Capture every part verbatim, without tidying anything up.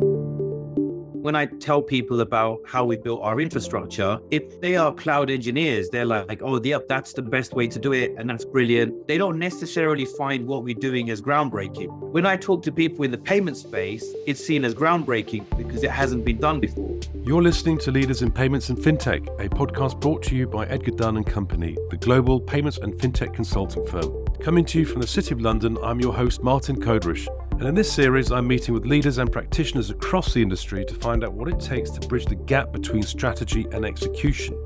When I tell people about how we built our infrastructure, if they are cloud engineers, they're like, oh, yeah, that's the best way to do it. And that's brilliant. They don't necessarily find what we're doing as groundbreaking. When I talk to people in the payment space, it's seen as groundbreaking because it hasn't been done before. You're listening to Leaders in Payments and FinTech, a podcast brought to you by Edgar Dunn and Company, the global payments and FinTech consulting firm. Coming to you from the City of London, I'm your host, Martin Kodrish. And in this series, I'm meeting with leaders and practitioners across the industry to find out what it takes to bridge the gap between strategy and execution.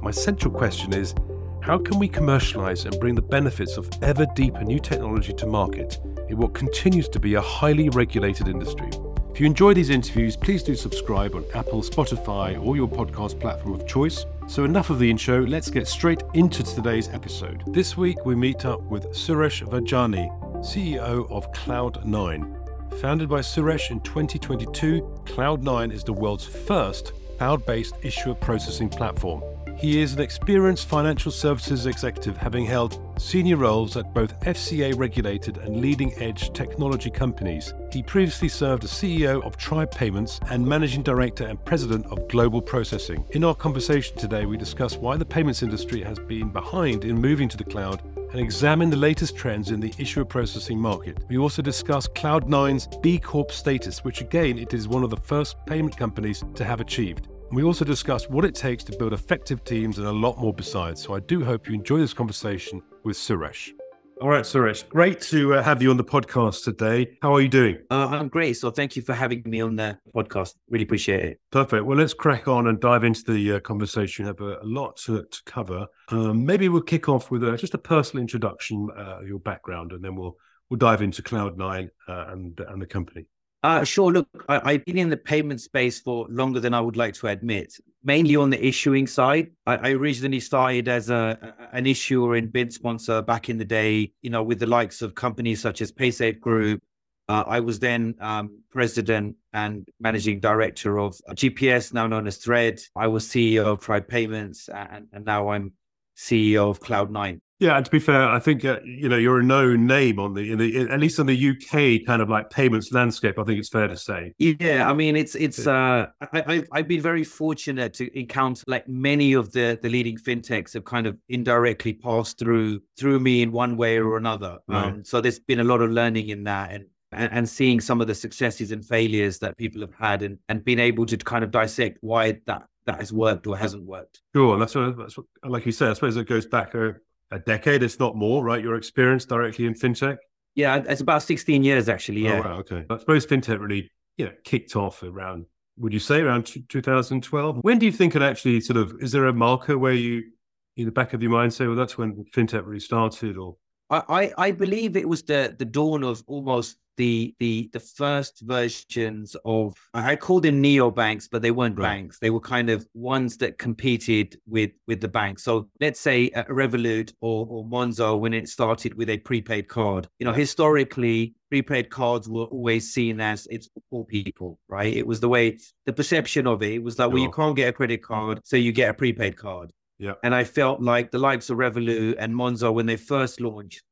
My central question is, how can we commercialize and bring the benefits of ever deeper new technology to market in what continues to be a highly regulated industry? If you enjoy these interviews, please do subscribe on Apple, Spotify, or your podcast platform of choice. So enough of the intro, let's get straight into today's episode. This week, we meet up with Suresh Vaghjiani, C E O of Cloud nine. Founded by Suresh in twenty twenty-two, Cloud nine is the world's first cloud-based issuer processing platform. He is an experienced financial services executive, having held senior roles at both F C A-regulated and leading-edge technology companies. He previously served as C E O of Tribe Payments and Managing Director and President of Global Processing. In our conversation today, we discuss why the payments industry has been behind in moving to the cloud and examine the latest trends in the issuer processing market. We also discuss Cloud nine's B Corp status, which again, it is one of the first payment companies to have achieved. And we also discuss what it takes to build effective teams and a lot more besides. So I do hope you enjoy this conversation with Suresh. All right, Suresh, great to have you on the podcast today. How are you doing? Uh, I'm great. So thank you for having me on the podcast. Really appreciate it. Perfect. Well, let's crack on and dive into the uh, conversation. We have a, a lot to, to cover. Um, maybe we'll kick off with uh, just a personal introduction, uh, your background, and then we'll we'll dive into Cloud nine uh, and, and the company. Uh, sure. Look, I, I've been in the payment space for longer than I would like to admit, mainly on the issuing side. I, I originally started as a, an issuer and bid sponsor back in the day, you know, with the likes of companies such as Paysafe Group. Uh, I was then um, president and managing director of G P S, now known as Thredd. I was C E O of Tribe Payments, and, and now I'm C E O of Cloud nine. Yeah, and to be fair, I think uh, you know you're a known name on the, in the at least on the U K kind of like payments landscape. I think it's fair to say. Yeah, I mean it's it's. Uh, I I've been very fortunate to encounter like many of the the leading fintechs have kind of indirectly passed through through me in one way or another. Right. Um, so there's been a lot of learning in that, and, and and seeing some of the successes and failures that people have had, and and being able to kind of dissect why that that has worked or hasn't worked. Sure, and that's what, that's what like you said. I suppose it goes back a. Uh, A decade, if not more, right? Your experience directly in fintech? Yeah, it's about sixteen years, actually, yeah. Oh, wow, okay. I suppose fintech really, you know, kicked off around, would you say, around two thousand twelve? When do you think it actually sort of, is there a marker where you, in the back of your mind, say, well, that's when fintech really started? Or I, I, I believe it was the the dawn of almost the the the first versions of, I called them neobanks, but they weren't right. banks. They were kind of ones that competed with, with the banks. So let's say uh, Revolut or, or Monzo, when it started with a prepaid card. You know, historically, prepaid cards were always seen as it's for poor people, right? It was the way, the perception of it, it was like, well, you can't get a credit card, so you get a prepaid card. Yeah. And I felt like the likes of Revolut and Monzo, when they first launched,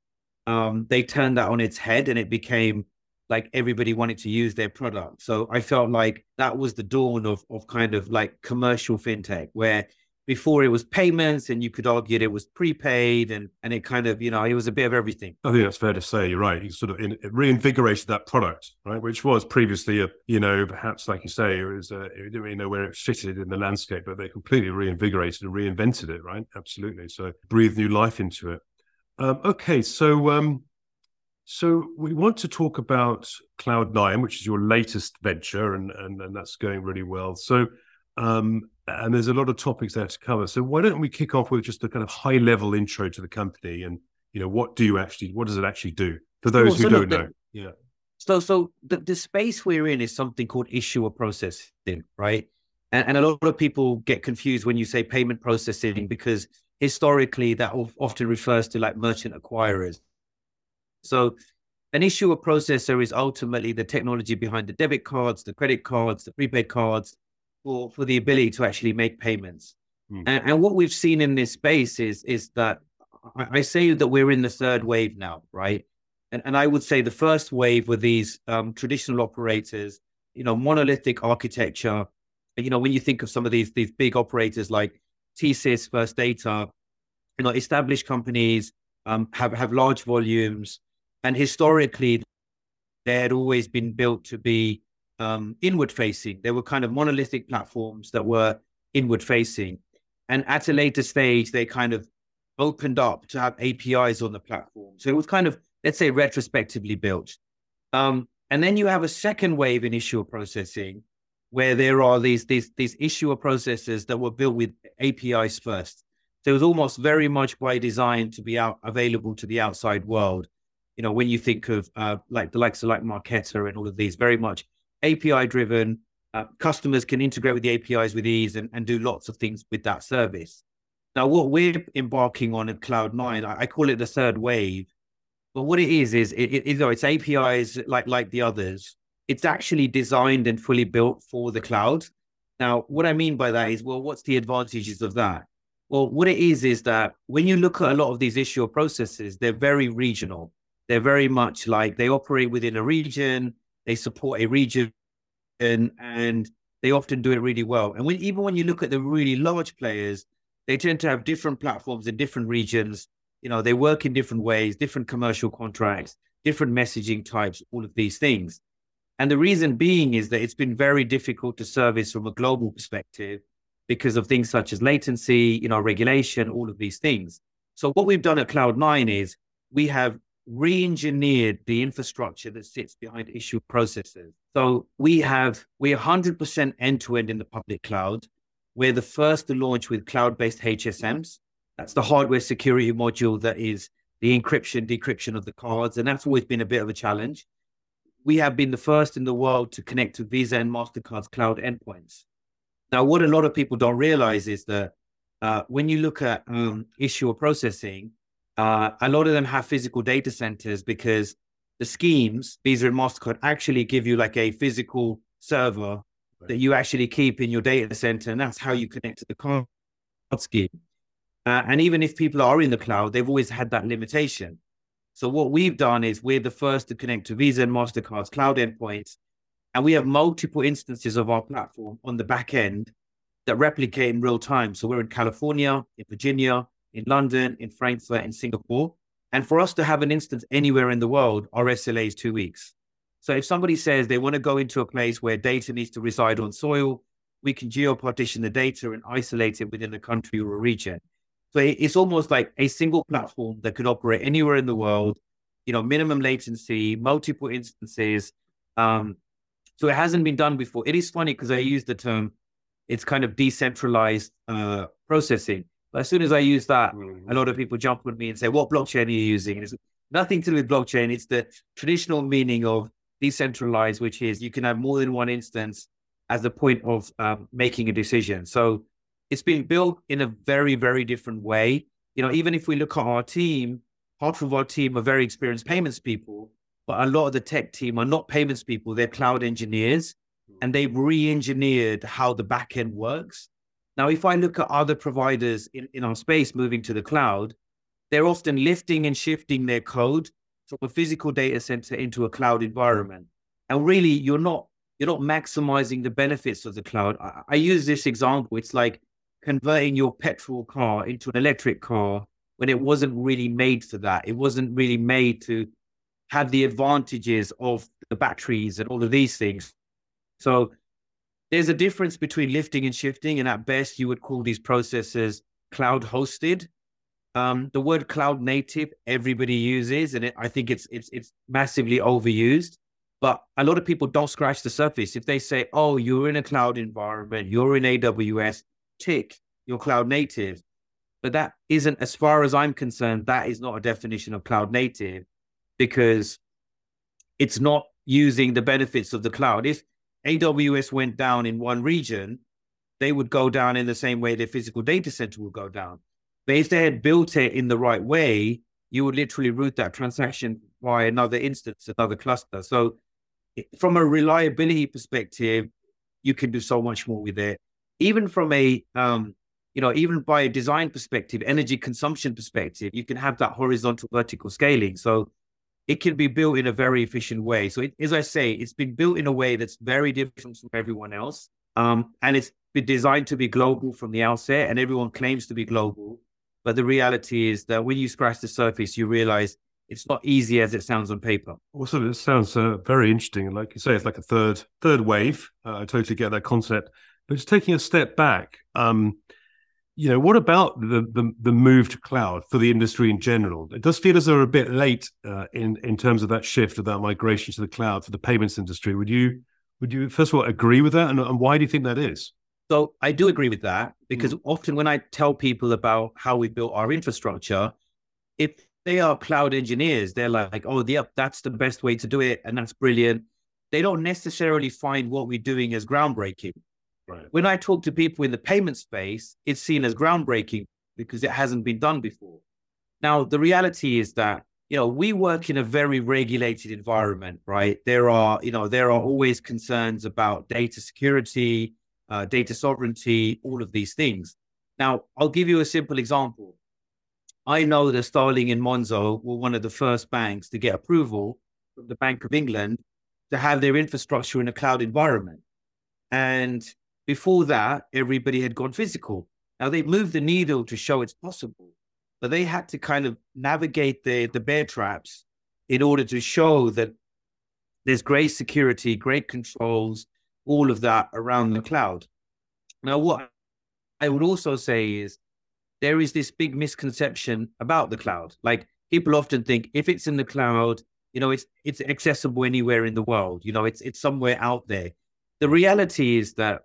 um, they turned that on its head and it became like everybody wanted to use their product. So I felt like that was the dawn of of kind of like commercial fintech, where before it was payments and you could argue it was prepaid and and it kind of, you know, it was a bit of everything. I think that's fair to say, you're right. It sort of in, it reinvigorated that product, right? Which was previously, a, you know, perhaps like you say, it was, a, it didn't really know where it fitted in the landscape, but they completely reinvigorated and reinvented it, right? Absolutely. So breathe new life into it. Um, okay, so... Um, So we want to talk about Cloud nine, which is your latest venture, and, and, and that's going really well. So, um, and there's a lot of topics there to cover. So why don't we kick off with just a kind of high level intro to the company and, you know, what do you actually, what does it actually do for those well, who so don't the, know? Yeah. So, so the, the space we're in is something called issuer processing, right? And, and a lot of people get confused when you say payment processing, because historically that often refers to like merchant acquirers. So an issuer processor is ultimately the technology behind the debit cards, the credit cards, the prepaid cards for, for the ability to actually make payments. Mm. And, and what we've seen in this space is, is that I, I say that we're in the third wave now, right? And, and I would say the first wave were these um, traditional operators you know, monolithic architecture. You know, when you think of some of these these big operators like T S Y S, First Data, you know, established companies um, have, have large volumes. And historically, they had always been built to be um, inward-facing. They were kind of monolithic platforms that were inward-facing. And at a later stage, they kind of opened up to have A P Is on the platform. So it was kind of, let's say, retrospectively built. Um, and then you have a second wave in issuer processing, where there are these, these, these issuer processes that were built with A P Is first. So it was almost very much by design to be out available to the outside world. You know, when you think of uh, like the likes of like Marquetta and all of these, very much A P I driven, uh, customers can integrate with the A P Is with ease and, and do lots of things with that service. Now, what we're embarking on at Cloud nine, I, I call it the third wave, but what it is, is it, it, you know, it's A P Is like like the others. It's actually designed and fully built for the cloud. Now, what I mean by that is, well, what's the advantages of that? Well, what it is, is that when you look at a lot of these issuer processes, they're very regional. They're very much like they operate within a region, they support a region, and, and they often do it really well. And when, even when you look at the really large players, they tend to have different platforms in different regions. You know, they work in different ways, different commercial contracts, different messaging types, all of these things. And the reason being is that it's been very difficult to service from a global perspective because of things such as latency, you know, regulation, all of these things. So what we've done at Cloud nine is we have re-engineered the infrastructure that sits behind issue processes. So we have, we're one hundred percent end-to-end in the public cloud. We're the first to launch with cloud-based H S Ms. That's the hardware security module that is the encryption, decryption of the cards. And that's always been a bit of a challenge. We have been the first in the world to connect to Visa and MasterCard's cloud endpoints. Now, what a lot of people don't realize is that uh, when you look at um, issuer processing, uh, a lot of them have physical data centers because the schemes, Visa and MasterCard, actually give you like a physical server right. that you actually keep in your data center, and that's how you connect to the card scheme. Uh, and even if people are in the cloud, they've always had that limitation. So what we've done is we're the first to connect to Visa and MasterCard's cloud endpoints. And we have multiple instances of our platform on the back end that replicate in real time. So we're in California, in Virginia, in London, in Frankfurt, in Singapore. And for us to have an instance anywhere in the world, our S L A is two weeks. So if somebody says they want to go into a place where data needs to reside on soil, we can geo-partition the data and isolate it within a country or a region. So it's almost like a single platform that could operate anywhere in the world, you know, minimum latency, multiple instances. Um, so it hasn't been done before. It is funny because I use the term, it's kind of decentralized uh, processing. But as soon as I use that, a lot of people jump on me and say, what blockchain are you using? And it's nothing to do with blockchain. It's the traditional meaning of decentralized, which is you can have more than one instance as the point of um, making a decision. So it's been built in a very, very different way. You know, even if we look at our team, half of our team are very experienced payments people, but a lot of the tech team are not payments people. They're cloud engineers, and they've re-engineered how the back end works. Now, if I look at other providers in, in our space moving to the cloud, they're often lifting and shifting their code from a physical data center into a cloud environment. And really, you're not you're not maximizing the benefits of the cloud. I, I use this example. It's like converting your petrol car into an electric car when it wasn't really made for that. It wasn't really made to have the advantages of the batteries and all of these things. So there's a difference between lifting and shifting, and at best you would call these processes cloud hosted. Um, the word cloud native everybody uses, and it, I think it's, it's, it's massively overused, but a lot of people don't scratch the surface. If they say, oh, you're in a cloud environment, you're in A W S, tick, your cloud native. But that isn't, as far as I'm concerned, that is not a definition of cloud native, because it's not using the benefits of the cloud. If A W S went down in one region, they would go down in the same way their physical data center will go down. But if they had built it in the right way, you would literally route that transaction by another instance, another cluster. So from a reliability perspective, you can do so much more with it. Even from a, um, you know, even by a design perspective, energy consumption perspective, you can have that horizontal vertical scaling. So it can be built in a very efficient way. So it, as I say, it's been built in a way that's very different from everyone else. Um, and it's been designed to be global from the outset, and everyone claims to be global. But the reality is that when you scratch the surface, you realize it's not easy as it sounds on paper. Awesome. It sounds uh, very interesting. And like you say, it's like a third third wave. Uh, I totally get that concept. But just taking a step back, um, you know, what about the, the the move to cloud for the industry in general? It does feel as though we're a bit late uh, in, in terms of that shift, of that migration to the cloud for the payments industry. Would you, would you first of all, agree with that? And, and why do you think that is? So I do agree with that, because mm. often when I tell people about how we built our infrastructure, if they are cloud engineers, they're like, oh, yep, that's the best way to do it, and that's brilliant. They don't necessarily find what we're doing as groundbreaking. Right. When I talk to people in the payment space, it's seen as groundbreaking because it hasn't been done before. Now, the reality is that, you know, we work in a very regulated environment, right? There are, you know, there are always concerns about data security, uh, data sovereignty, all of these things. Now, I'll give you a simple example. I know that Starling and Monzo were one of the first banks to get approval from the Bank of England to have their infrastructure in a cloud environment. And before that, everybody had gone physical. Now, they moved the needle to show it's possible, but they had to kind of navigate the, the bear traps in order to show that there's great security, great controls, all of that around the cloud. Now, what I would also say is there is this big misconception about the cloud. Like, people often think if it's in the cloud, you know, it's it's accessible anywhere in the world. You know, it's it's somewhere out there. The reality is that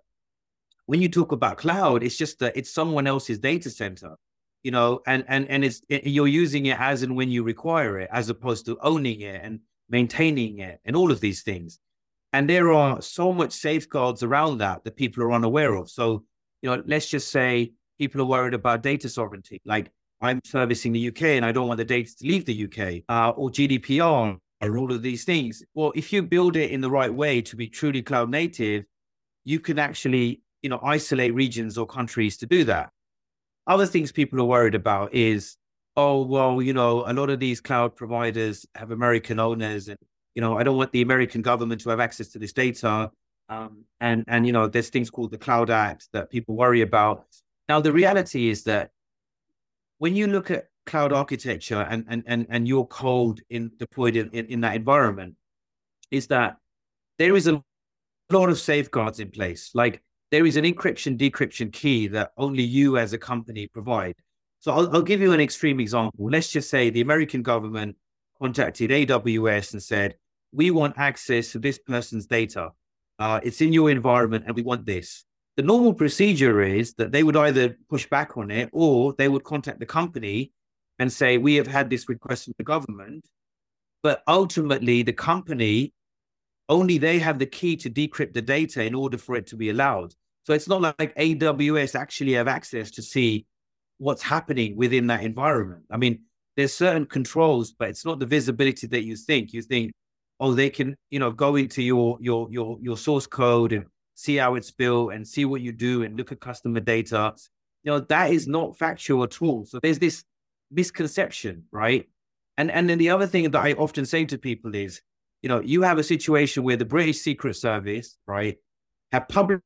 when you talk about cloud, it's just that it's someone else's data center, you know, and and and it's it, you're using it as and when you require it, as opposed to owning it and maintaining it and all of these things. And there are so much safeguards around that that people are unaware of. So, you know, let's just say people are worried about data sovereignty. Like, I'm servicing the U K and I don't want the data to leave the U K, uh, or G D P R or all of these things. Well, if you build it in the right way to be truly cloud native, you can actually, you know, isolate regions or countries to do that. Other things people are worried about is, oh, well, you know, a lot of these cloud providers have American owners and, you know, I don't want the American government to have access to this data. Um, and, and, you know, there's things called the Cloud Act that people worry about. Now, the reality is that when you look at cloud architecture and, and, and, and your code in deployed in, in, in that environment, is that there is a lot of safeguards in place. Like, there is an encryption decryption key that only you as a company provide. So I'll, I'll give you an extreme example. Let's just say the American government contacted A W S and said, we want access to this person's data. Uh, it's in your environment and we want this. The normal procedure is that they would either push back on it or they would contact the company and say, we have had this request from the government. But ultimately, the company, only they have the key to decrypt the data in order for it to be allowed. So it's not like A W S actually have access to see what's happening within that environment. I mean, there's certain controls, but it's not the visibility that you think. You think, oh, they can, you know, go into your your your your source code and see how it's built and see what you do and look at customer data. You know, that is not factual at all. So there's this misconception, right? And and then the other thing that I often say to people is, you know, you have a situation where the British Secret Service, right, have publicly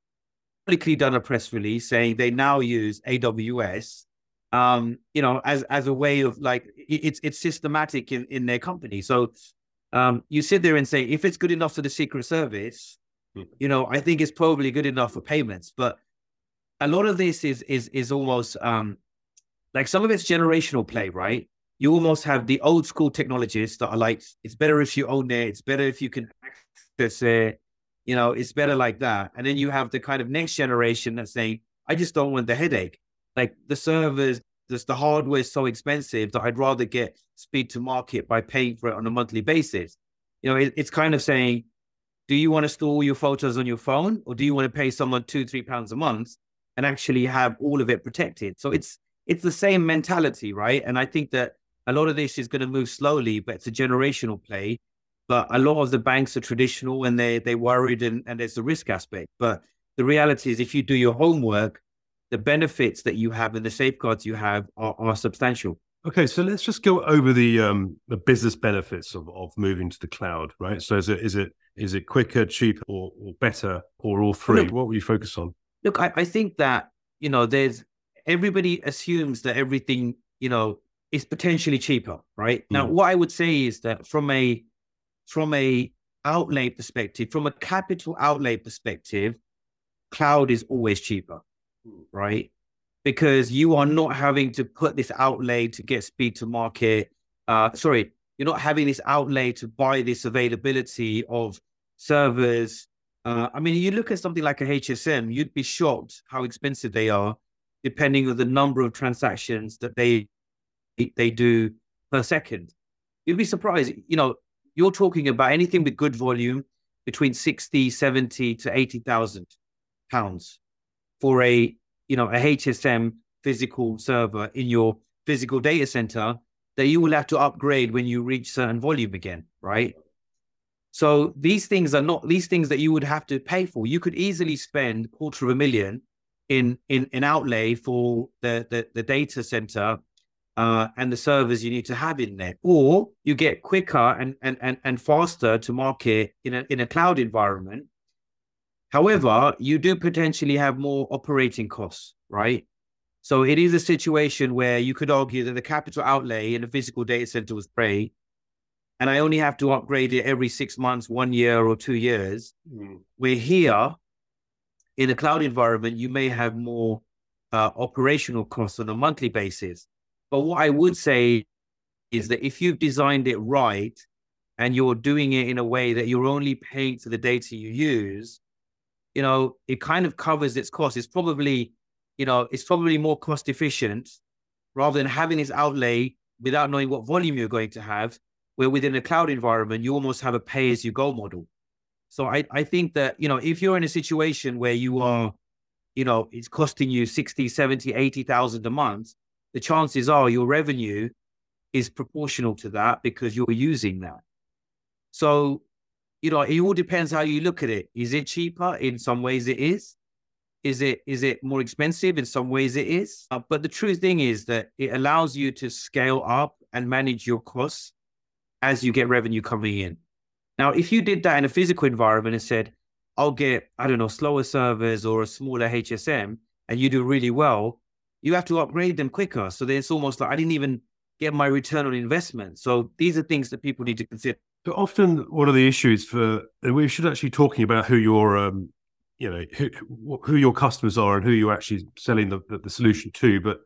done a press release saying they now use A W S, um, you know, as as a way of, like, it's it's systematic in, in their company. So um, you sit there and say, if it's good enough for the Secret Service, you know, I think it's probably good enough for payments. But a lot of this is is is almost um, like, some of it's generational play, right? You almost have the old school technologists that are like, it's better if you own it, it's better if you can access it, you know, it's better like that. And then you have the kind of next generation that's saying, I just don't want the headache. Like, the servers, the hardware is so expensive that I'd rather get speed to market by paying for it on a monthly basis. You know, it, it's kind of saying, do you want to store your photos on your phone, or do you want to pay someone two, three pounds a month and actually have all of it protected? So it's it's the same mentality, right? And I think that a lot of this is going to move slowly, but it's a generational play. But a lot of the banks are traditional and they, they're worried, and, and there's the risk aspect. But the reality is, if you do your homework, the benefits that you have and the safeguards you have are, are substantial. Okay, so let's just go over the um, the business benefits of, of moving to the cloud, right? So is it is it is it quicker, cheaper, or, or better, or all three? Look, what will you focus on? Look, I, I think that you know, there's everybody assumes that everything you know is potentially cheaper, right? Mm. Now, what I would say is that from a from a outlay perspective, from a capital outlay perspective, cloud is always cheaper, right? Because you are not having to put this outlay to get speed to market. Uh, sorry, you're not having this outlay to buy this availability of servers. Uh, I mean, you look at something like a H S M, you'd be shocked how expensive they are, depending on the number of transactions that they they do per second. You'd be surprised. You know, you're talking about anything with good volume between sixty, seventy to eighty thousand pounds for a you know, a H S M physical server in your physical data center that you will have to upgrade when you reach certain volume again, right? So these things are not, these things that you would have to pay for. You could easily spend quarter of a million in in, in outlay for the, the, the data center uh, and the servers you need to have in there. Or you get quicker and and and, and faster to market in a, in a cloud environment. However, you do potentially have more operating costs, right? So it is a situation where you could argue that the capital outlay in a physical data center was great, and I only have to upgrade it every six months, one year, or two years. Mm. Where here, in a cloud environment, you may have more uh, operational costs on a monthly basis. But what I would say is that if you've designed it right and you're doing it in a way that you're only paying for the data you use, you know, it kind of covers its cost. It's probably, you know, it's probably more cost efficient rather than having this outlay without knowing what volume you're going to have, where within a cloud environment, you almost have a pay-as-you-go model. So I, I think that, you know, if you're in a situation where you are, you know, it's costing you sixty, seventy, eighty thousand a month, the chances are your revenue is proportional to that because you're using that. So, you know, it all depends how you look at it. Is it cheaper? In some ways it is. Is it is it more expensive? In some ways it is. Uh, but the true thing is that it allows you to scale up and manage your costs as you get revenue coming in. Now, if you did that in a physical environment and said, I'll get, I don't know, slower servers or a smaller H S M, and you do really well, you have to upgrade them quicker. So then it's almost like I didn't even get my return on investment. So these are things that people need to consider. But often one of the issues for, and we should actually talking about who your, um, you know, who, who your customers are and who you're actually selling the, the, the solution to. But,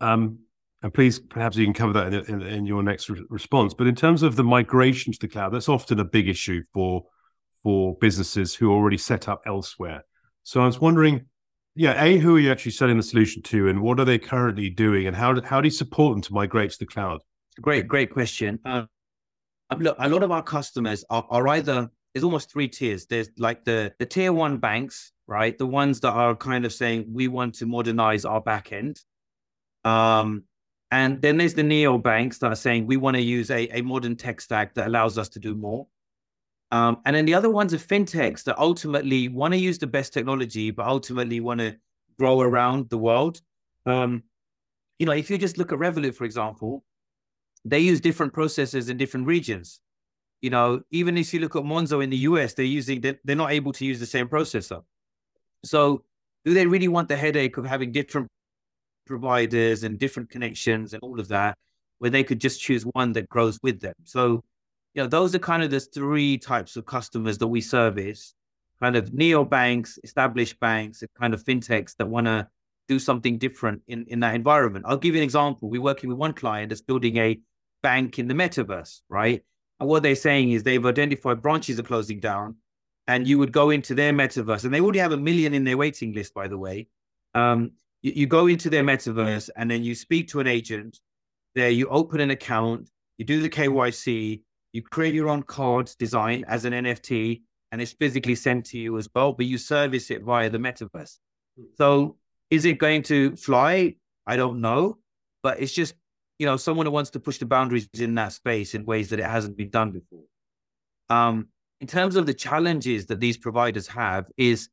um, and please, perhaps you can cover that in, in, in your next re- response. But in terms of the migration to the cloud, that's often a big issue for, for businesses who are already set up elsewhere. So I was wondering, yeah, A, who are you actually selling the solution to and what are they currently doing and how, how do you support them to migrate to the cloud? Great, great question. Um, Look, a lot of our customers are, are either, there's almost three tiers. There's like the, the tier one banks, right? The ones that are kind of saying, we want to modernize our back end. Um, and then there's the neo banks that are saying, we want to use a, a modern tech stack that allows us to do more. Um, and then the other ones are fintechs that ultimately want to use the best technology, but ultimately want to grow around the world. Um, you know, if you just look at Revolut, for example, they use different processes in different regions. You know, even if you look at Monzo in the U S, they're using, they're not able to use the same processor. So do they really want the headache of having different providers and different connections and all of that, where they could just choose one that grows with them? So, you know, those are kind of the three types of customers that we service, kind of neobanks, established banks, and kind of fintechs that want to do something different in, in that environment. I'll give you an example. We're working with one client that's building a bank in the metaverse, right? And what they're saying is they've identified branches are closing down and you would go into their metaverse, and they already have a million in their waiting list, by the way. Um, you, you go into their metaverse and then you speak to an agent there, you open an account, you do the K Y C, you create your own card design as an N F T, and it's physically sent to you as well, but you service it via the metaverse. So is it going to fly? I don't know, but it's just, you know, someone who wants to push the boundaries in that space in ways that it hasn't been done before. Um, in terms of the challenges that these providers have is,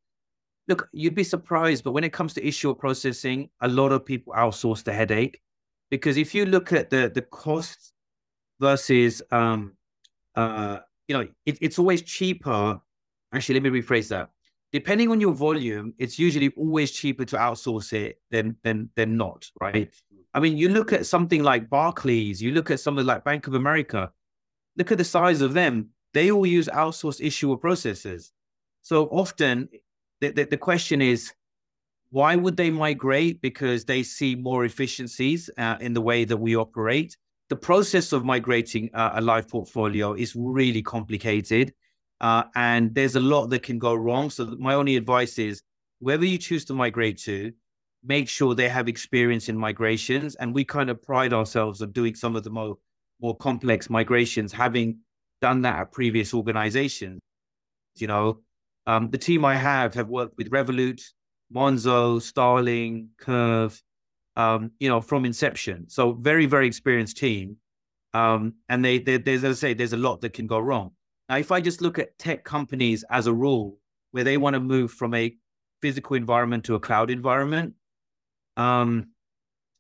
look, you'd be surprised, but when it comes to issue processing, a lot of people outsource the headache. Because if you look at the the cost versus, um, uh, you know, it, it's always cheaper. Actually, let me rephrase that. Depending on your volume, it's usually always cheaper to outsource it than than than not, right? I mean, you look at something like Barclays, you look at something like Bank of America, look at the size of them. They all use outsourced issuer processors. So often the, the, the question is, why would they migrate? Because they see more efficiencies uh, in the way that we operate. The process of migrating uh, a live portfolio is really complicated. Uh, and there's a lot that can go wrong. So my only advice is, wherever you choose to migrate to, make sure they have experience in migrations. And we kind of pride ourselves on doing some of the more, more complex migrations, having done that at previous organizations. You know, um, the team I have have worked with Revolut, Monzo, Starling, Curve, um, you know, from inception. So very, very experienced team. Um, and they, they, they, as I say, there's a lot that can go wrong. Now, if I just look at tech companies as a rule, where they want to move from a physical environment to a cloud environment, um,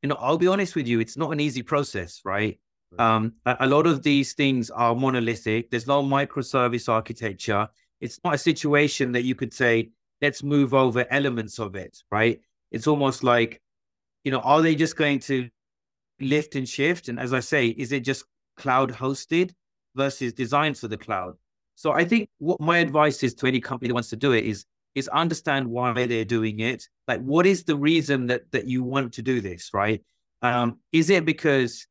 you know, I'll be honest with you, it's not an easy process, right? right. Um, a, a lot of these things are monolithic. There's no microservice architecture. It's not a situation that you could say, let's move over elements of it, right? It's almost like, you know, are they just going to lift and shift? And as I say, is it just cloud hosted versus designed for the cloud? So I think what my advice is to any company that wants to do it is, is understand why they're doing it. Like, what is the reason that, that you want to do this, right? Um, is it because,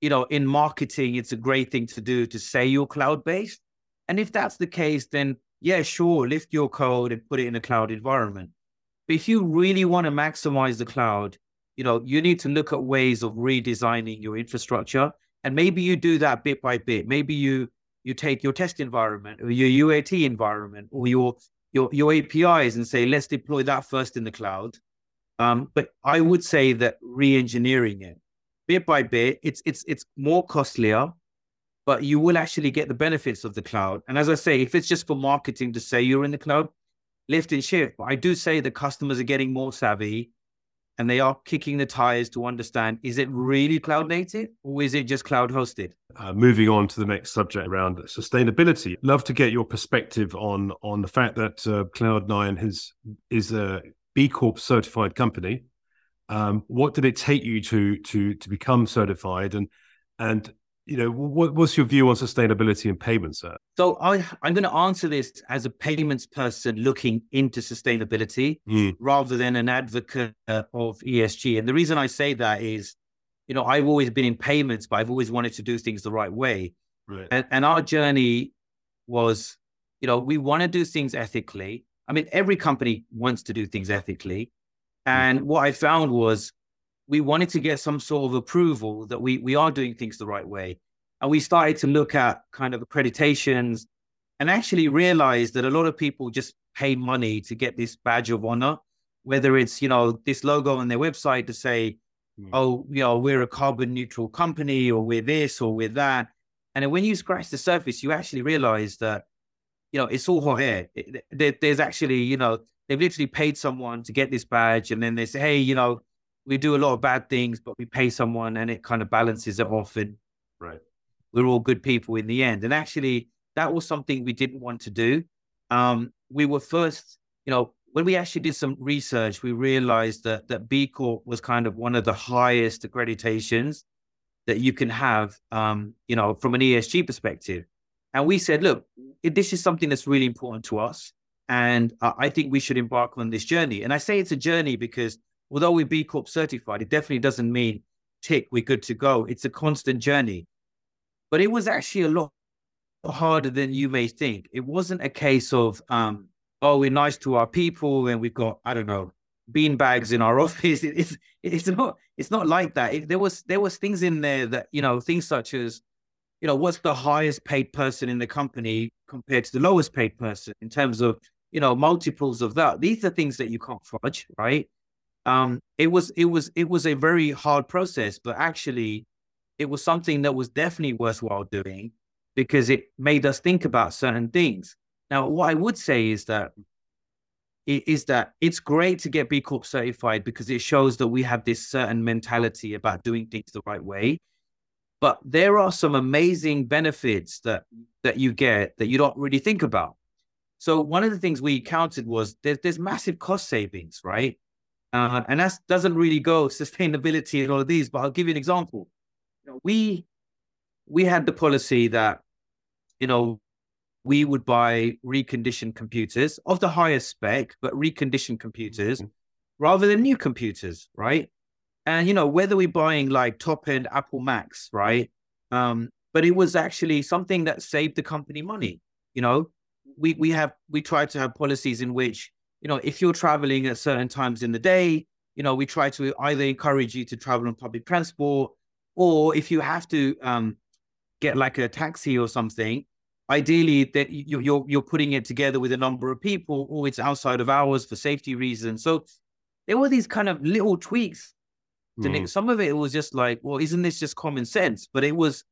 you know, in marketing, it's a great thing to do to say you're cloud-based? And if that's the case, then yeah, sure, lift your code and put it in a cloud environment. But if you really want to maximize the cloud, you know, you need to look at ways of redesigning your infrastructure. And maybe you do that bit by bit. Maybe you you take your test environment or your U A T environment or your your your A P Is and say, let's deploy that first in the cloud. Um, but I would say that re-engineering it bit by bit, it's it's it's more costlier, but you will actually get the benefits of the cloud. And as I say, if it's just for marketing to say you're in the cloud, lift and shift. But I do say the customers are getting more savvy. And they are kicking the tires to understand, is it really cloud native or is it just cloud hosted? Uh, moving on to the next subject around sustainability. Love to get your perspective on, on the fact that uh, Cloud nine has, is a B Corp certified company. Um, what did it take you to to to become certified? And, and you know, what, what's your view on sustainability and payments, sir? So I, I'm going to answer this as a payments person looking into sustainability mm. rather than an advocate uh, of E S G. And the reason I say that is, you know, I've always been in payments, but I've always wanted to do things the right way. Right. And, and our journey was, you know, we want to do things ethically. I mean, every company wants to do things ethically. And mm. what I found was, we wanted to get some sort of approval that we we are doing things the right way. And we started to look at kind of accreditations and actually realized that a lot of people just pay money to get this badge of honor, whether it's, you know, this logo on their website to say, mm. oh, you know, we're a carbon neutral company or we're this or we're that. And then when you scratch the surface, you actually realize that, you know, it's all hot air. It, there, there's actually, you know, they've literally paid someone to get this badge. And then they say, hey, you know, we do a lot of bad things, but we pay someone and it kind of balances it off. And right. we're all good people in the end. And actually, that was something we didn't want to do. Um, we were first, you know, when we actually did some research, we realized that that B Corp was kind of one of the highest accreditations that you can have, um, you know, from an E S G perspective. And we said, look, this is something that's really important to us. And uh, I think we should embark on this journey. And I say it's a journey because although we're B Corp certified, it definitely doesn't mean tick, we're good to go. It's a constant journey. But it was actually a lot harder than you may think. It wasn't a case of, um, oh, we're nice to our people and we've got, I don't know, beanbags in our office. It, it's, it's not it's not like that. It, there was there was things in there that, you know, things such as, you know, what's the highest paid person in the company compared to the lowest paid person in terms of, you know, multiples of that. These are things that you can't fudge, right? Um, it was, it was, it was a very hard process, but actually it was something that was definitely worthwhile doing because it made us think about certain things. Now, what I would say is that, is that it's great to get B Corp certified because it shows that we have this certain mentality about doing things the right way. But there are some amazing benefits that that you get that you don't really think about. So one of the things we counted was there's, there's massive cost savings, right? Uh, and that doesn't really go sustainability and all of these, but I'll give you an example. You know, we we had the policy that, you know, we would buy reconditioned computers of the highest spec, but reconditioned computers mm-hmm. rather than new computers, right? And, you know, whether we're buying like top-end Apple Macs, right? Um, but it was actually something that saved the company money. You know, we we have we try to have policies in which, you know, if you're traveling at certain times in the day, you know, we try to either encourage you to travel on public transport, or if you have to um, get like a taxi or something, ideally that you, you're you're putting it together with a number of people, or it's outside of hours for safety reasons. So there were these kind of little tweaks. Mm. Some of it was just like, well, isn't this just common sense? But it was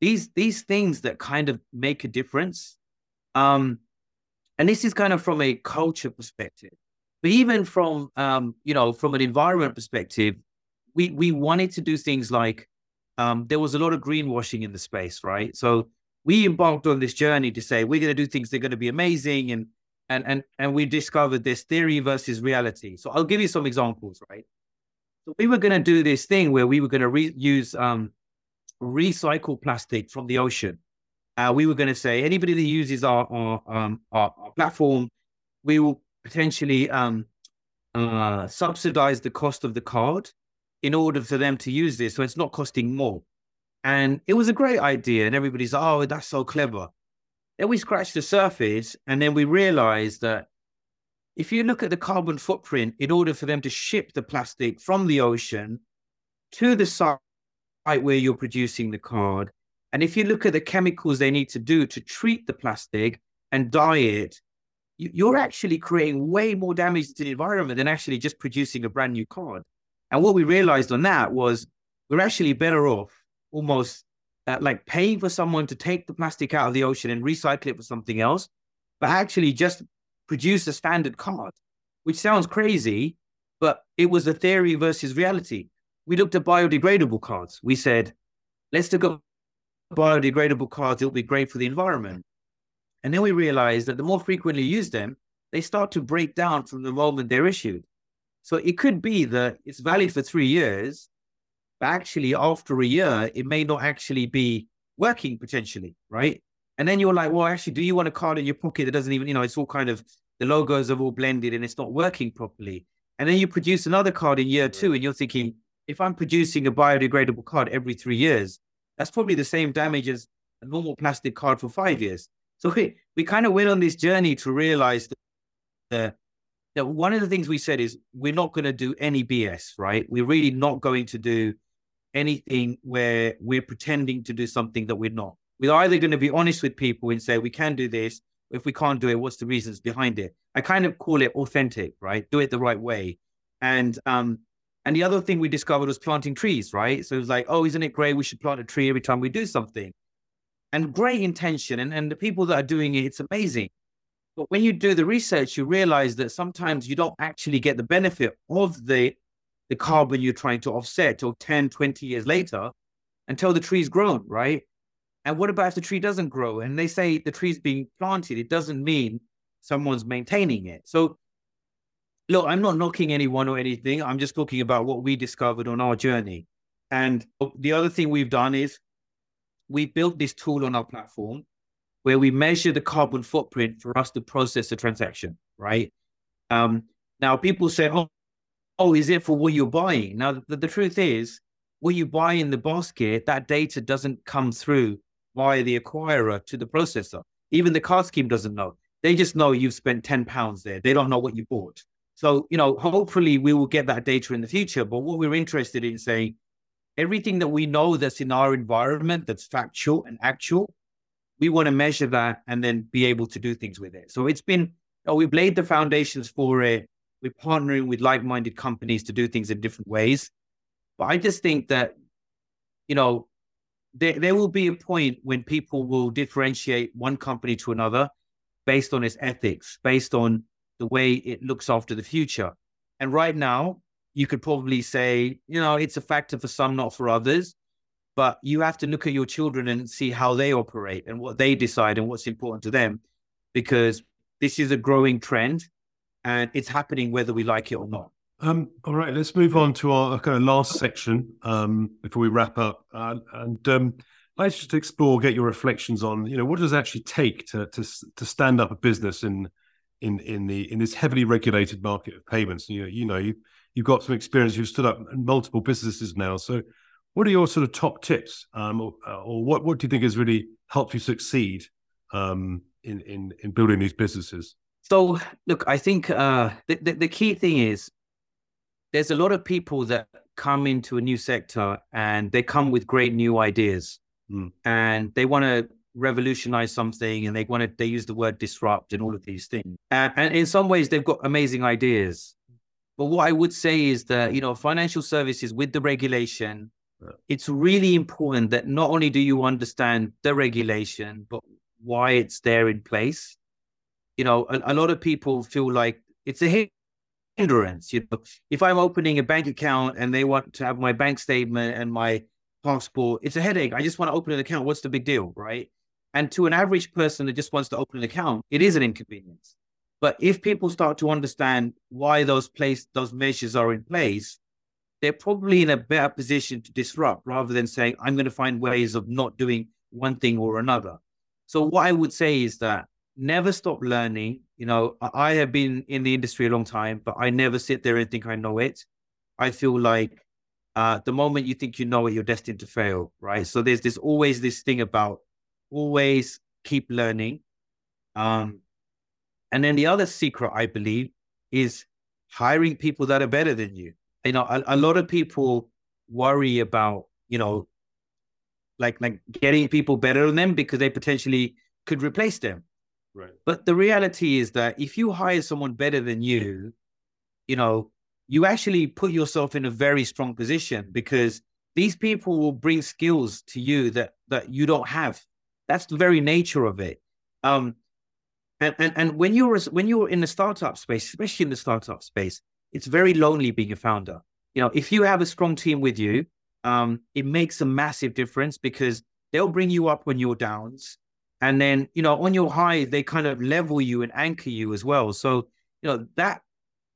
these these things that kind of make a difference. Um, and this is kind of from a culture perspective, but even from um, you know, from an environment perspective, we we wanted to do things like um, there was a lot of greenwashing in the space, right? So we embarked on this journey to say we're going to do things that are going to be amazing, and and and and we discovered this theory versus reality. So I'll give you some examples, right? We were going to do this thing where we were going to re- use um, recycled plastic from the ocean. Uh, we were going to say anybody that uses our our, um, our, our platform, we will potentially um, uh, subsidize the cost of the card in order for them to use this, so it's not costing more. And it was a great idea, and everybody's like, oh, that's so clever. Then we scratched the surface, and then we realized that if you look at the carbon footprint, in order for them to ship the plastic from the ocean to the site where you're producing the card, and if you look at the chemicals they need to do to treat the plastic and dye it, you're actually creating way more damage to the environment than actually just producing a brand new card. And what we realized on that was we're actually better off almost uh, like paying for someone to take the plastic out of the ocean and recycle it for something else, but actually just produce a standard card, which sounds crazy, but it was a theory versus reality. We looked at biodegradable cards. We said, let's look at biodegradable cards. It'll be great for the environment. And then we realized that the more frequently you use them, they start to break down from the moment they're issued. So it could be that it's valid for three years, but actually after a year, it may not actually be working potentially, right? And then you're like, well, actually, do you want a card in your pocket that doesn't even, you know, it's all kind of, the logos are all blended and it's not working properly. And then you produce another card in year two and you're thinking, if I'm producing a biodegradable card every three years, that's probably the same damage as a normal plastic card for five years. So we, we kind of went on this journey to realize that, the, that one of the things we said is we're not going to do any B S, right? We're really not going to do anything where we're pretending to do something that we're not. We're either going to be honest with people and say, we can do this. If we can't do it, what's the reasons behind it? I kind of call it authentic, right? Do it the right way. And um, and the other thing we discovered was planting trees, right? So it was like, oh, isn't it great? We should plant a tree every time we do something. And great intention. And, and the people that are doing it, it's amazing. But when you do the research, you realize that sometimes you don't actually get the benefit of the, the carbon you're trying to offset till ten, twenty years later until the tree's grown, right? And what about if the tree doesn't grow? And they say the tree's being planted. It doesn't mean someone's maintaining it. So, look, I'm not knocking anyone or anything. I'm just talking about what we discovered on our journey. And the other thing we've done is we built this tool on our platform where we measure the carbon footprint for us to process a transaction, right? Um, now, people say, oh, oh, is it for what you're buying? Now, the, the truth is, what you buy in the basket, that data doesn't come through via the acquirer to the processor. Even the card scheme doesn't know. They just know you've spent ten pounds there. They don't know what you bought. So, you know, hopefully we will get that data in the future. But what we're interested in saying, everything that we know that's in our environment, that's factual and actual, we want to measure that and then be able to do things with it. So it's been, you know, we've laid the foundations for it. We're partnering with like-minded companies to do things in different ways. But I just think that, you know, There, there will be a point when people will differentiate one company to another based on its ethics, based on the way it looks after the future. And right now, you could probably say, you know, it's a factor for some, not for others. But you have to look at your children and see how they operate and what they decide and what's important to them, because this is a growing trend and it's happening whether we like it or not. Um, all right, let's move on to our kind of last section um, before we wrap up. Uh, and um, let's just explore, get your reflections on, you know, what does it actually take to to, to stand up a business in in in the in this heavily regulated market of payments? You know, you know, you you've got some experience. You've stood up multiple businesses now. So, what are your sort of top tips, um, or, or what what do you think has really helped you succeed um, in in in building these businesses? So, look, I think uh, the, the the key thing is, there's a lot of people that come into a new sector and they come with great new ideas mm. and they want to revolutionize something, and they want to, they use the word disrupt and all of these things. And, and in some ways they've got amazing ideas. But what I would say is that, you know, financial services with the regulation, yeah. it's really important that not only do you understand the regulation, but why it's there in place. You know, a, a lot of people feel like it's a hit. Hindrance, you know, if I'm opening a bank account and they want to have my bank statement and my passport, it's a headache. I just want to open an account. What's the big deal, right? And to an average person that just wants to open an account, it is an inconvenience. But if people start to understand why those place those measures are in place, they're probably in a better position to disrupt rather than saying, I'm going to find ways of not doing one thing or another. So what I would say is that never stop learning. You know, I have been in the industry a long time, but I never sit there and think I know it. I feel like uh, the moment you think you know it, you're destined to fail, right? So there's this always this thing about always keep learning. Um, and then the other secret, I believe, is hiring people that are better than you. You know, a, a lot of people worry about, you know, like like getting people better than them because they potentially could replace them. Right. But the reality is that if you hire someone better than you, you know, you actually put yourself in a very strong position, because these people will bring skills to you that, that you don't have. That's the very nature of it. Um, and, and, and when you're, when you're in the startup space, especially in the startup space, it's very lonely being a founder. You know, if you have a strong team with you, um, it makes a massive difference, because they'll bring you up when you're downs. And then, you know, on your high, they kind of level you and anchor you as well. So, you know, that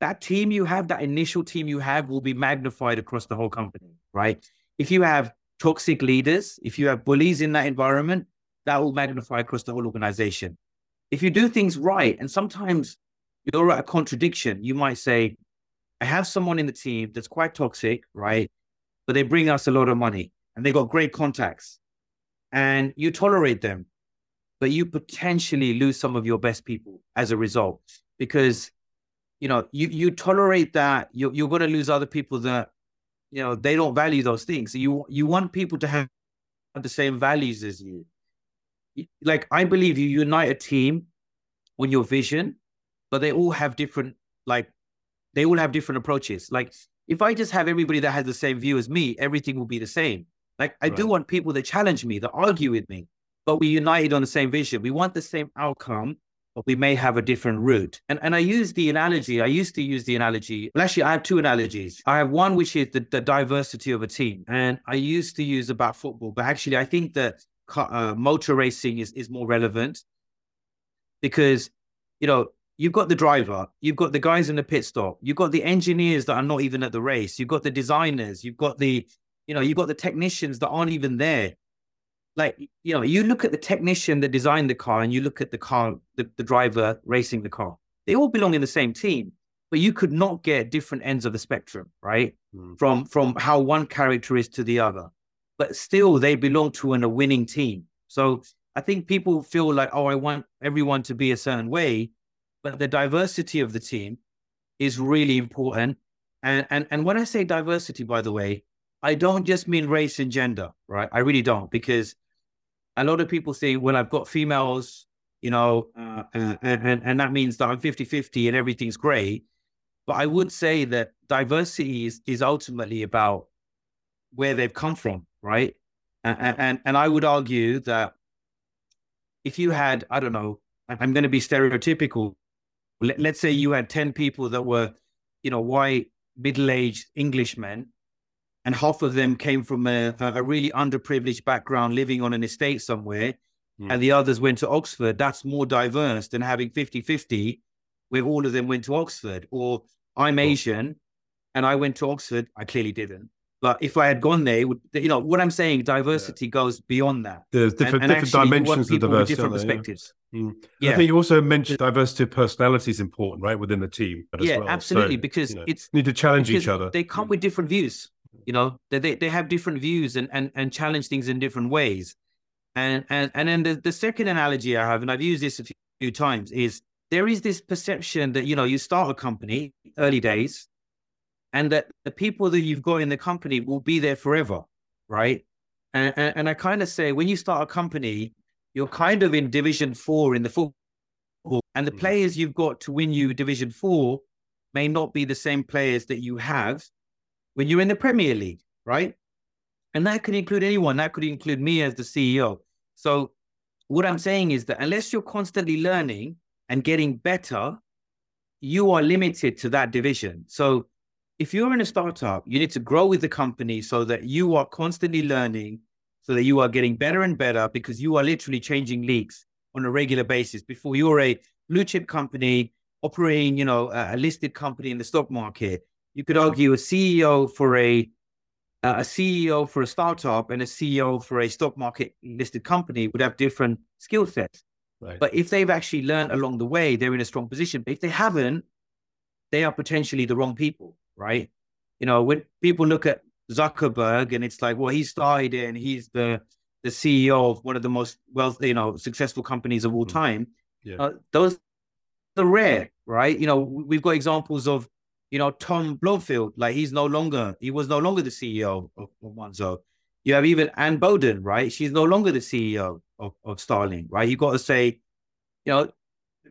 that team you have, that initial team you have, will be magnified across the whole company, right? If you have toxic leaders, if you have bullies in that environment, that will magnify across the whole organization. If you do things right, and sometimes you're at a contradiction, you might say, I have someone in the team that's quite toxic, right? But they bring us a lot of money and they got great contacts, and you tolerate them. But you potentially lose some of your best people as a result, because, you know, you, you tolerate that, you're, you're going to lose other people that, you know, they don't value those things. So you, you want people to have the same values as you. Like, I believe you unite a team on your vision, but they all have different, like, they all have different approaches. Like, if I just have everybody that has the same view as me, everything will be the same. Like, I Right. do want people that challenge me, that argue with me. But we united on the same vision. We want the same outcome, but we may have a different route. And and I use the analogy, I used to use the analogy. Well, actually, I have two analogies. I have one, which is the, the diversity of a team. And I used to use about football, but actually I think that uh, motor racing is, is more relevant, because, you know, you've got the driver, you've got the guys in the pit stop, you've got the engineers that are not even at the race, you've got the designers, you've got the, you know, you've got the technicians that aren't even there. Like, you know, you look at the technician that designed the car, and you look at the car, the, the driver racing the car. They all belong in the same team, but you could not get different ends of the spectrum, right? Mm. From from how one character is to the other. But still, they belong to an, a winning team. So I think people feel like, oh, I want everyone to be a certain way, but the diversity of the team is really important. And and and when I say diversity, by the way, I don't just mean race and gender, right? I really don't, because a lot of people think, well, I've got females, you know, uh, and, and, and that means that I'm fifty-fifty and everything's great. But I would say that diversity is, is ultimately about where they've come from, right? And, and, and I would argue that if you had, I don't know, I'm going to be stereotypical, let, let's say you had ten people that were, you know, white, middle-aged Englishmen, and half of them came from a, a really underprivileged background living on an estate somewhere, mm. and the others went to Oxford, that's more diverse than having fifty-fifty where all of them went to Oxford. Or I'm oh. Asian and I went to Oxford. I clearly didn't. But if I had gone there, it would, you know, what I'm saying, diversity yeah. goes beyond that. There's different, and, and different dimensions of diversity. Different perspectives. Yeah. Mm. Yeah. I think you also mentioned the, diversity of personality is important, right, within the team as yeah, well. Yeah, absolutely, so, because you know, it's... need to challenge each other. They come with different views, you know. They they, they have different views and, and, and challenge things in different ways. And and, and then the, the second analogy I have, and I've used this a few times, is there is this perception that, you know, you start a company, early days, and that the people that you've got in the company will be there forever, right? And, and, and I kind of say, when you start a company, you're kind of in Division Four in the football, and the players you've got to win you Division Four may not be the same players that you have when you're in the Premier League, right? And that could include anyone. That could include me as the C E O. So what I'm saying is that unless you're constantly learning and getting better, you are limited to that division. So if you're in a startup, you need to grow with the company so that you are constantly learning, so that you are getting better and better, because you are literally changing leagues on a regular basis. Before, you're a blue chip company operating, you know, a listed company in the stock market. You could argue a C E O for a a C E O for a startup and a C E O for a stock market listed company would have different skill sets. Right. But if they've actually learned along the way, they're in a strong position. But if they haven't, they are potentially the wrong people. Right. You know, when people look at Zuckerberg and it's like, well, he started it and he's the, the C E O of one of the most wealthy, you know, successful companies of all time. Yeah. Uh, those are rare. Right. You know, we've got examples of, you know, Tom Blomfield, like he's no longer, he was no longer the C E O of, of Monzo. You have even Anne Boden, right? She's no longer the C E O of, of Starling, right? You got to say, you know,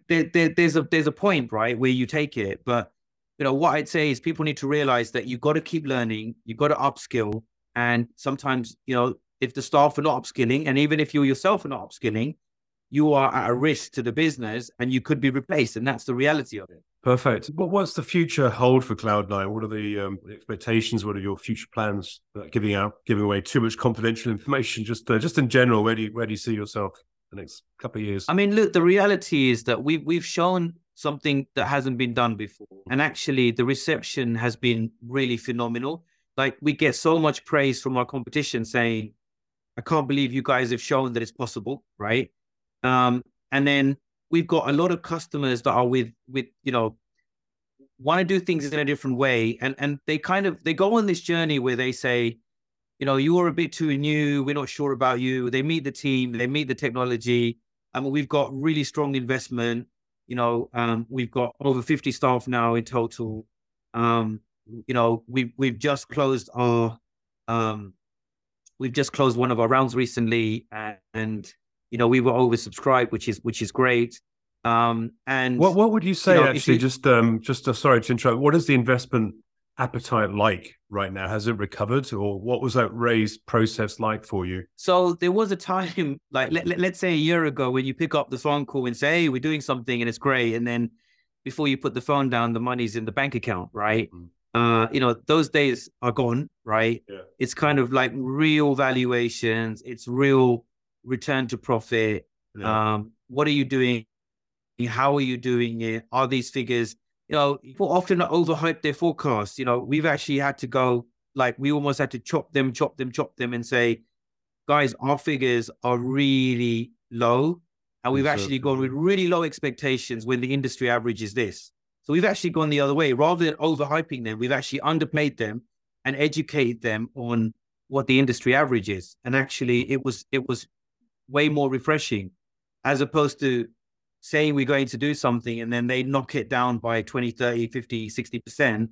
there, there, there's a, there's a point, right, where you take it. But you know, what I'd say is people need to realize that you've got to keep learning, you've got to upskill. And sometimes, you know, if the staff are not upskilling, and even if you yourself are not upskilling, you are at a risk to the business and you could be replaced. And that's the reality of it. Perfect. But what's the future hold for Cloud nine? What are the um, expectations? What are your future plans? Uh, giving out, giving away too much confidential information, just uh, just in general, where do you, where do you see yourself the next couple of years? I mean, look, the reality is that we've, we've shown something that hasn't been done before. And actually the reception has been really phenomenal. Like we get so much praise from our competition saying, I can't believe you guys have shown that it's possible, right? Um, and then we've got a lot of customers that are with, with you know, want to do things in a different way. And and they kind of, they go on this journey where they say, you know, you are a bit too new, we're not sure about you. They meet the team, they meet the technology. I mean, we've got really strong investment. You know, um, we've got over fifty staff now in total. Um, you know, we've we've just closed our um, we've just closed one of our rounds recently, and, and you know we were oversubscribed, which is which is great. Um, and what what would you say you know, actually? You, just um, just uh, sorry to interrupt. What is the investment appetite like right now? Has it recovered, or what was that raise process like for you? So there was a time, like let, let, let's say a year ago, when you pick up the phone call and say, hey, we're doing something and it's great, and then before you put the phone down, the money's in the bank account, right? Mm. Uh, you know, those days are gone, right? Yeah. It's kind of like real valuations, it's real return to profit. Yeah. Um, what are you doing? How are you doing it? Are these figures... You know, people often overhype their forecasts. You know, we've actually had to go, like, we almost had to chop them, chop them, chop them and say, guys, our figures are really low. And we've That's actually it. gone with really low expectations when the industry average is this. So we've actually gone the other way. Rather than overhyping them, we've actually underplayed them and educated them on what the industry average is. And actually, it was it was way more refreshing as opposed to saying we're going to do something and then they knock it down by twenty, thirty, fifty, sixty percent.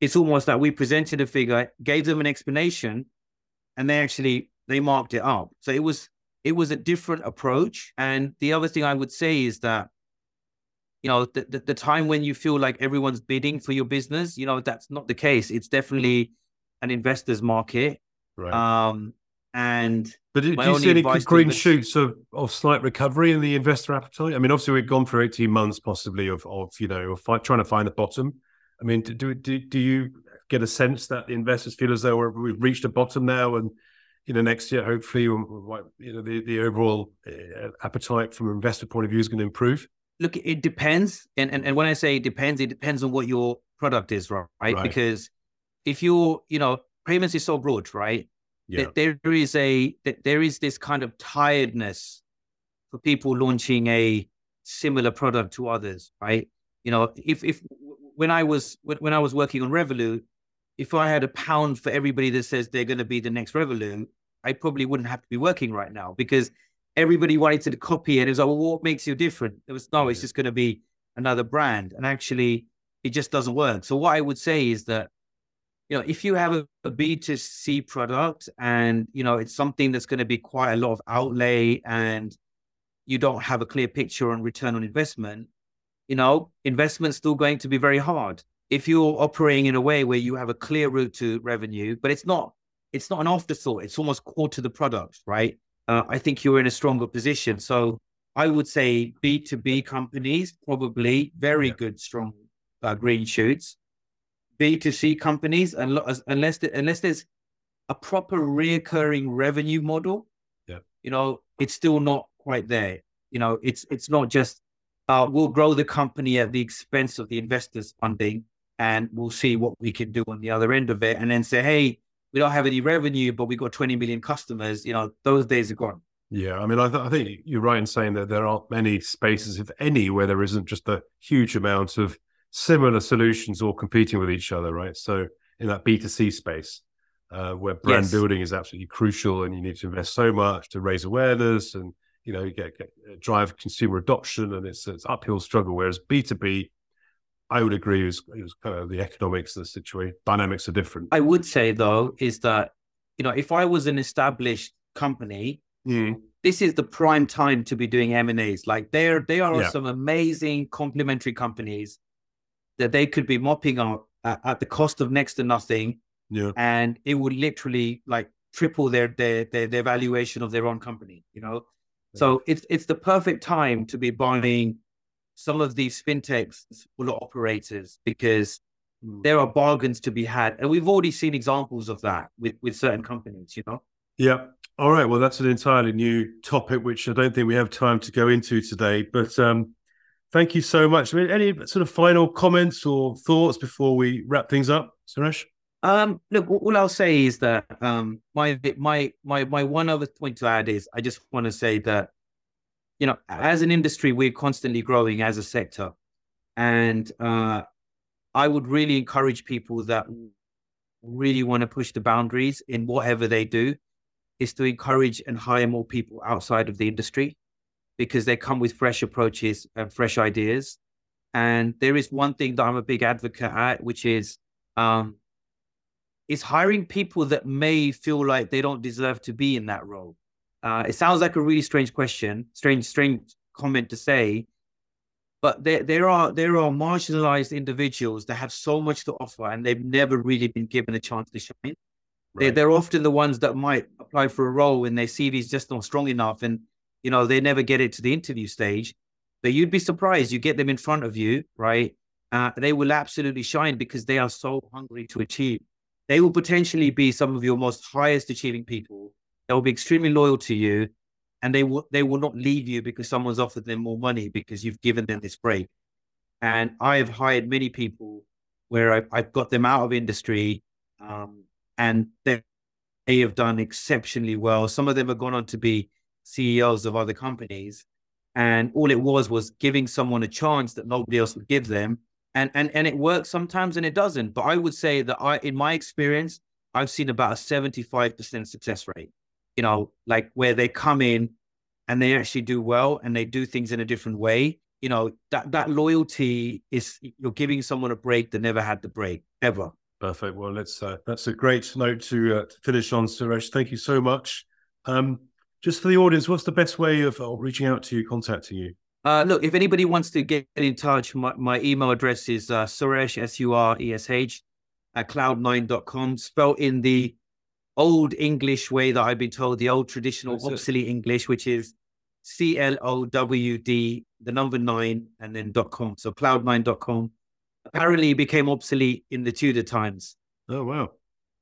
It's almost like we presented a figure, gave them an explanation, and they actually, they marked it up. So it was, it was a different approach. And the other thing I would say is that, you know, the, the, the time when you feel like everyone's bidding for your business, you know, that's not the case. It's definitely an investor's market. Right. Um, And but do you see any green shoots of, of slight recovery in the investor appetite? I mean, obviously we've gone through eighteen months possibly of, of you know, of trying to find the bottom. I mean, do, do do you get a sense that the investors feel as though we've reached a bottom now, and you know, next year hopefully, you know, the, the overall appetite from an investor point of view is going to improve? Look, it depends, and and and when I say it depends, it depends on what your product is, right? Right. Because if you're, you know, payments is so broad, right? Yeah. That there is a that there is this kind of tiredness for people launching a similar product to others, right? You know, if if when I was when I was working on Revolut, if I had a pound for everybody that says they're going to be the next Revolut, I probably wouldn't have to be working right now, because everybody wanted to copy it. It's like, well, what makes you different? It was no, it's just going to be another brand, and actually, it just doesn't work. So what I would say is that, you know, if you have a, a B two C product and, you know, it's something that's going to be quite a lot of outlay and you don't have a clear picture on return on investment, you know, investment's still going to be very hard. If you're operating in a way where you have a clear route to revenue, but it's not, it's not an afterthought. It's almost core to the product, right? Uh, I think you're in a stronger position. So I would say B two B companies, probably very yeah. good, strong uh, green shoots. B two C companies, unless unless there's a proper recurring revenue model, yeah. you know, it's still not quite there. You know, it's it's not just uh, we'll grow the company at the expense of the investors' funding, and we'll see what we can do on the other end of it, and then say, hey, we don't have any revenue, but we got twenty million customers. You know, those days are gone. Yeah, I mean, I, th- I think you're right in saying that there aren't many spaces, if any, where there isn't just a huge amount of similar solutions all competing with each other, right? So in that B two C space, uh, where brand yes. building is absolutely crucial, and you need to invest so much to raise awareness and, you know, get, get drive consumer adoption, and it's it's uphill struggle. Whereas B two B, I would agree, is kind of the economics of the situation, dynamics are different. I would say though is that, you know, if I was an established company, mm. this is the prime time to be doing M and A's. Like there, there are yeah. some amazing complementary companies that they could be mopping up at, at the cost of next to nothing, yeah. and it would literally like triple their their their, their valuation of their own company. You know, yeah. so it's it's the perfect time to be buying some of these fintechs full of operators, because mm. there are bargains to be had, and we've already seen examples of that with with certain companies. You know. Yeah. All right. Well, that's an entirely new topic, which I don't think we have time to go into today, but. Um... Thank you so much. I mean, any sort of final comments or thoughts before we wrap things up, Suresh? Um, look, all I'll say is that um, my my my my one other point to add is I just want to say that, you know, as an industry, we're constantly growing as a sector, and uh, I would really encourage people that really want to push the boundaries in whatever they do, is to encourage and hire more people outside of the industry, because they come with fresh approaches and fresh ideas. And there is one thing that I'm a big advocate at, which is um, is hiring people that may feel like they don't deserve to be in that role. Uh, it sounds like a really strange question, strange, strange comment to say, but there there are there are marginalized individuals that have so much to offer, and they've never really been given a chance to shine. Right. They're, they're often the ones that might apply for a role when their C V's just not strong enough, and you know, they never get it to the interview stage, but you'd be surprised. You get them in front of you, right? Uh, they will absolutely shine, because they are so hungry to achieve. They will potentially be some of your most highest achieving people. They will be extremely loyal to you, and they will they will not leave you because someone's offered them more money, because you've given them this break. And I have hired many people where I've, I've got them out of industry, um, and they have done exceptionally well. Some of them have gone on to be C E Os of other companies, and all it was was giving someone a chance that nobody else would give them, and and and it works sometimes and it doesn't, but I would say that I in my experience I've seen about a seventy-five percent success rate, you know, like where they come in and they actually do well and they do things in a different way. You know, that that loyalty is, you're giving someone a break that never had the break ever. Perfect. Well, let's uh, that's a great note to, uh, to finish on, Suresh. Thank you so much. um Just for the audience, what's the best way of uh, reaching out to you, contacting you? Uh, look, if anybody wants to get in touch, my, my email address is uh, Suresh, S U R E S H, at cloud nine dot com, spelled in the old English way that I've been told, the old traditional That's obsolete it. English, which is C L O W D, the number nine, and then .com. So cloud nine dot com apparently became obsolete in the Tudor times. Oh, wow.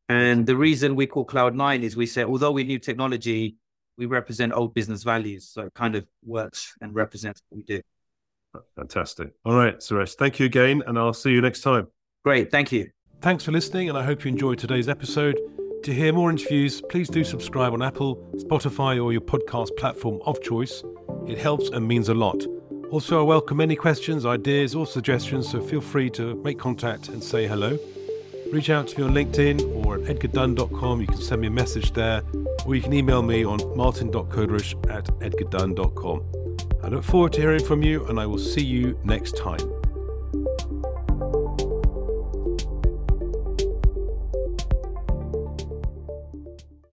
And the reason we call Cloud nine is we say, although we're new technology, we represent old business values. So it kind of works and represents what we do. Fantastic. All right, Suresh, thank you again, and I'll see you next time. Great, thank you. Thanks for listening, and I hope you enjoyed today's episode. To hear more interviews, please do subscribe on Apple, Spotify, or your podcast platform of choice. It helps and means a lot. Also, I welcome any questions, ideas, or suggestions, so feel free to make contact and say hello. Reach out to me on LinkedIn or at edgar dunn dot com. You can send me a message there, or you can email me on martin dot kodrish at edgar dunn dot com. I look forward to hearing from you, and I will see you next time.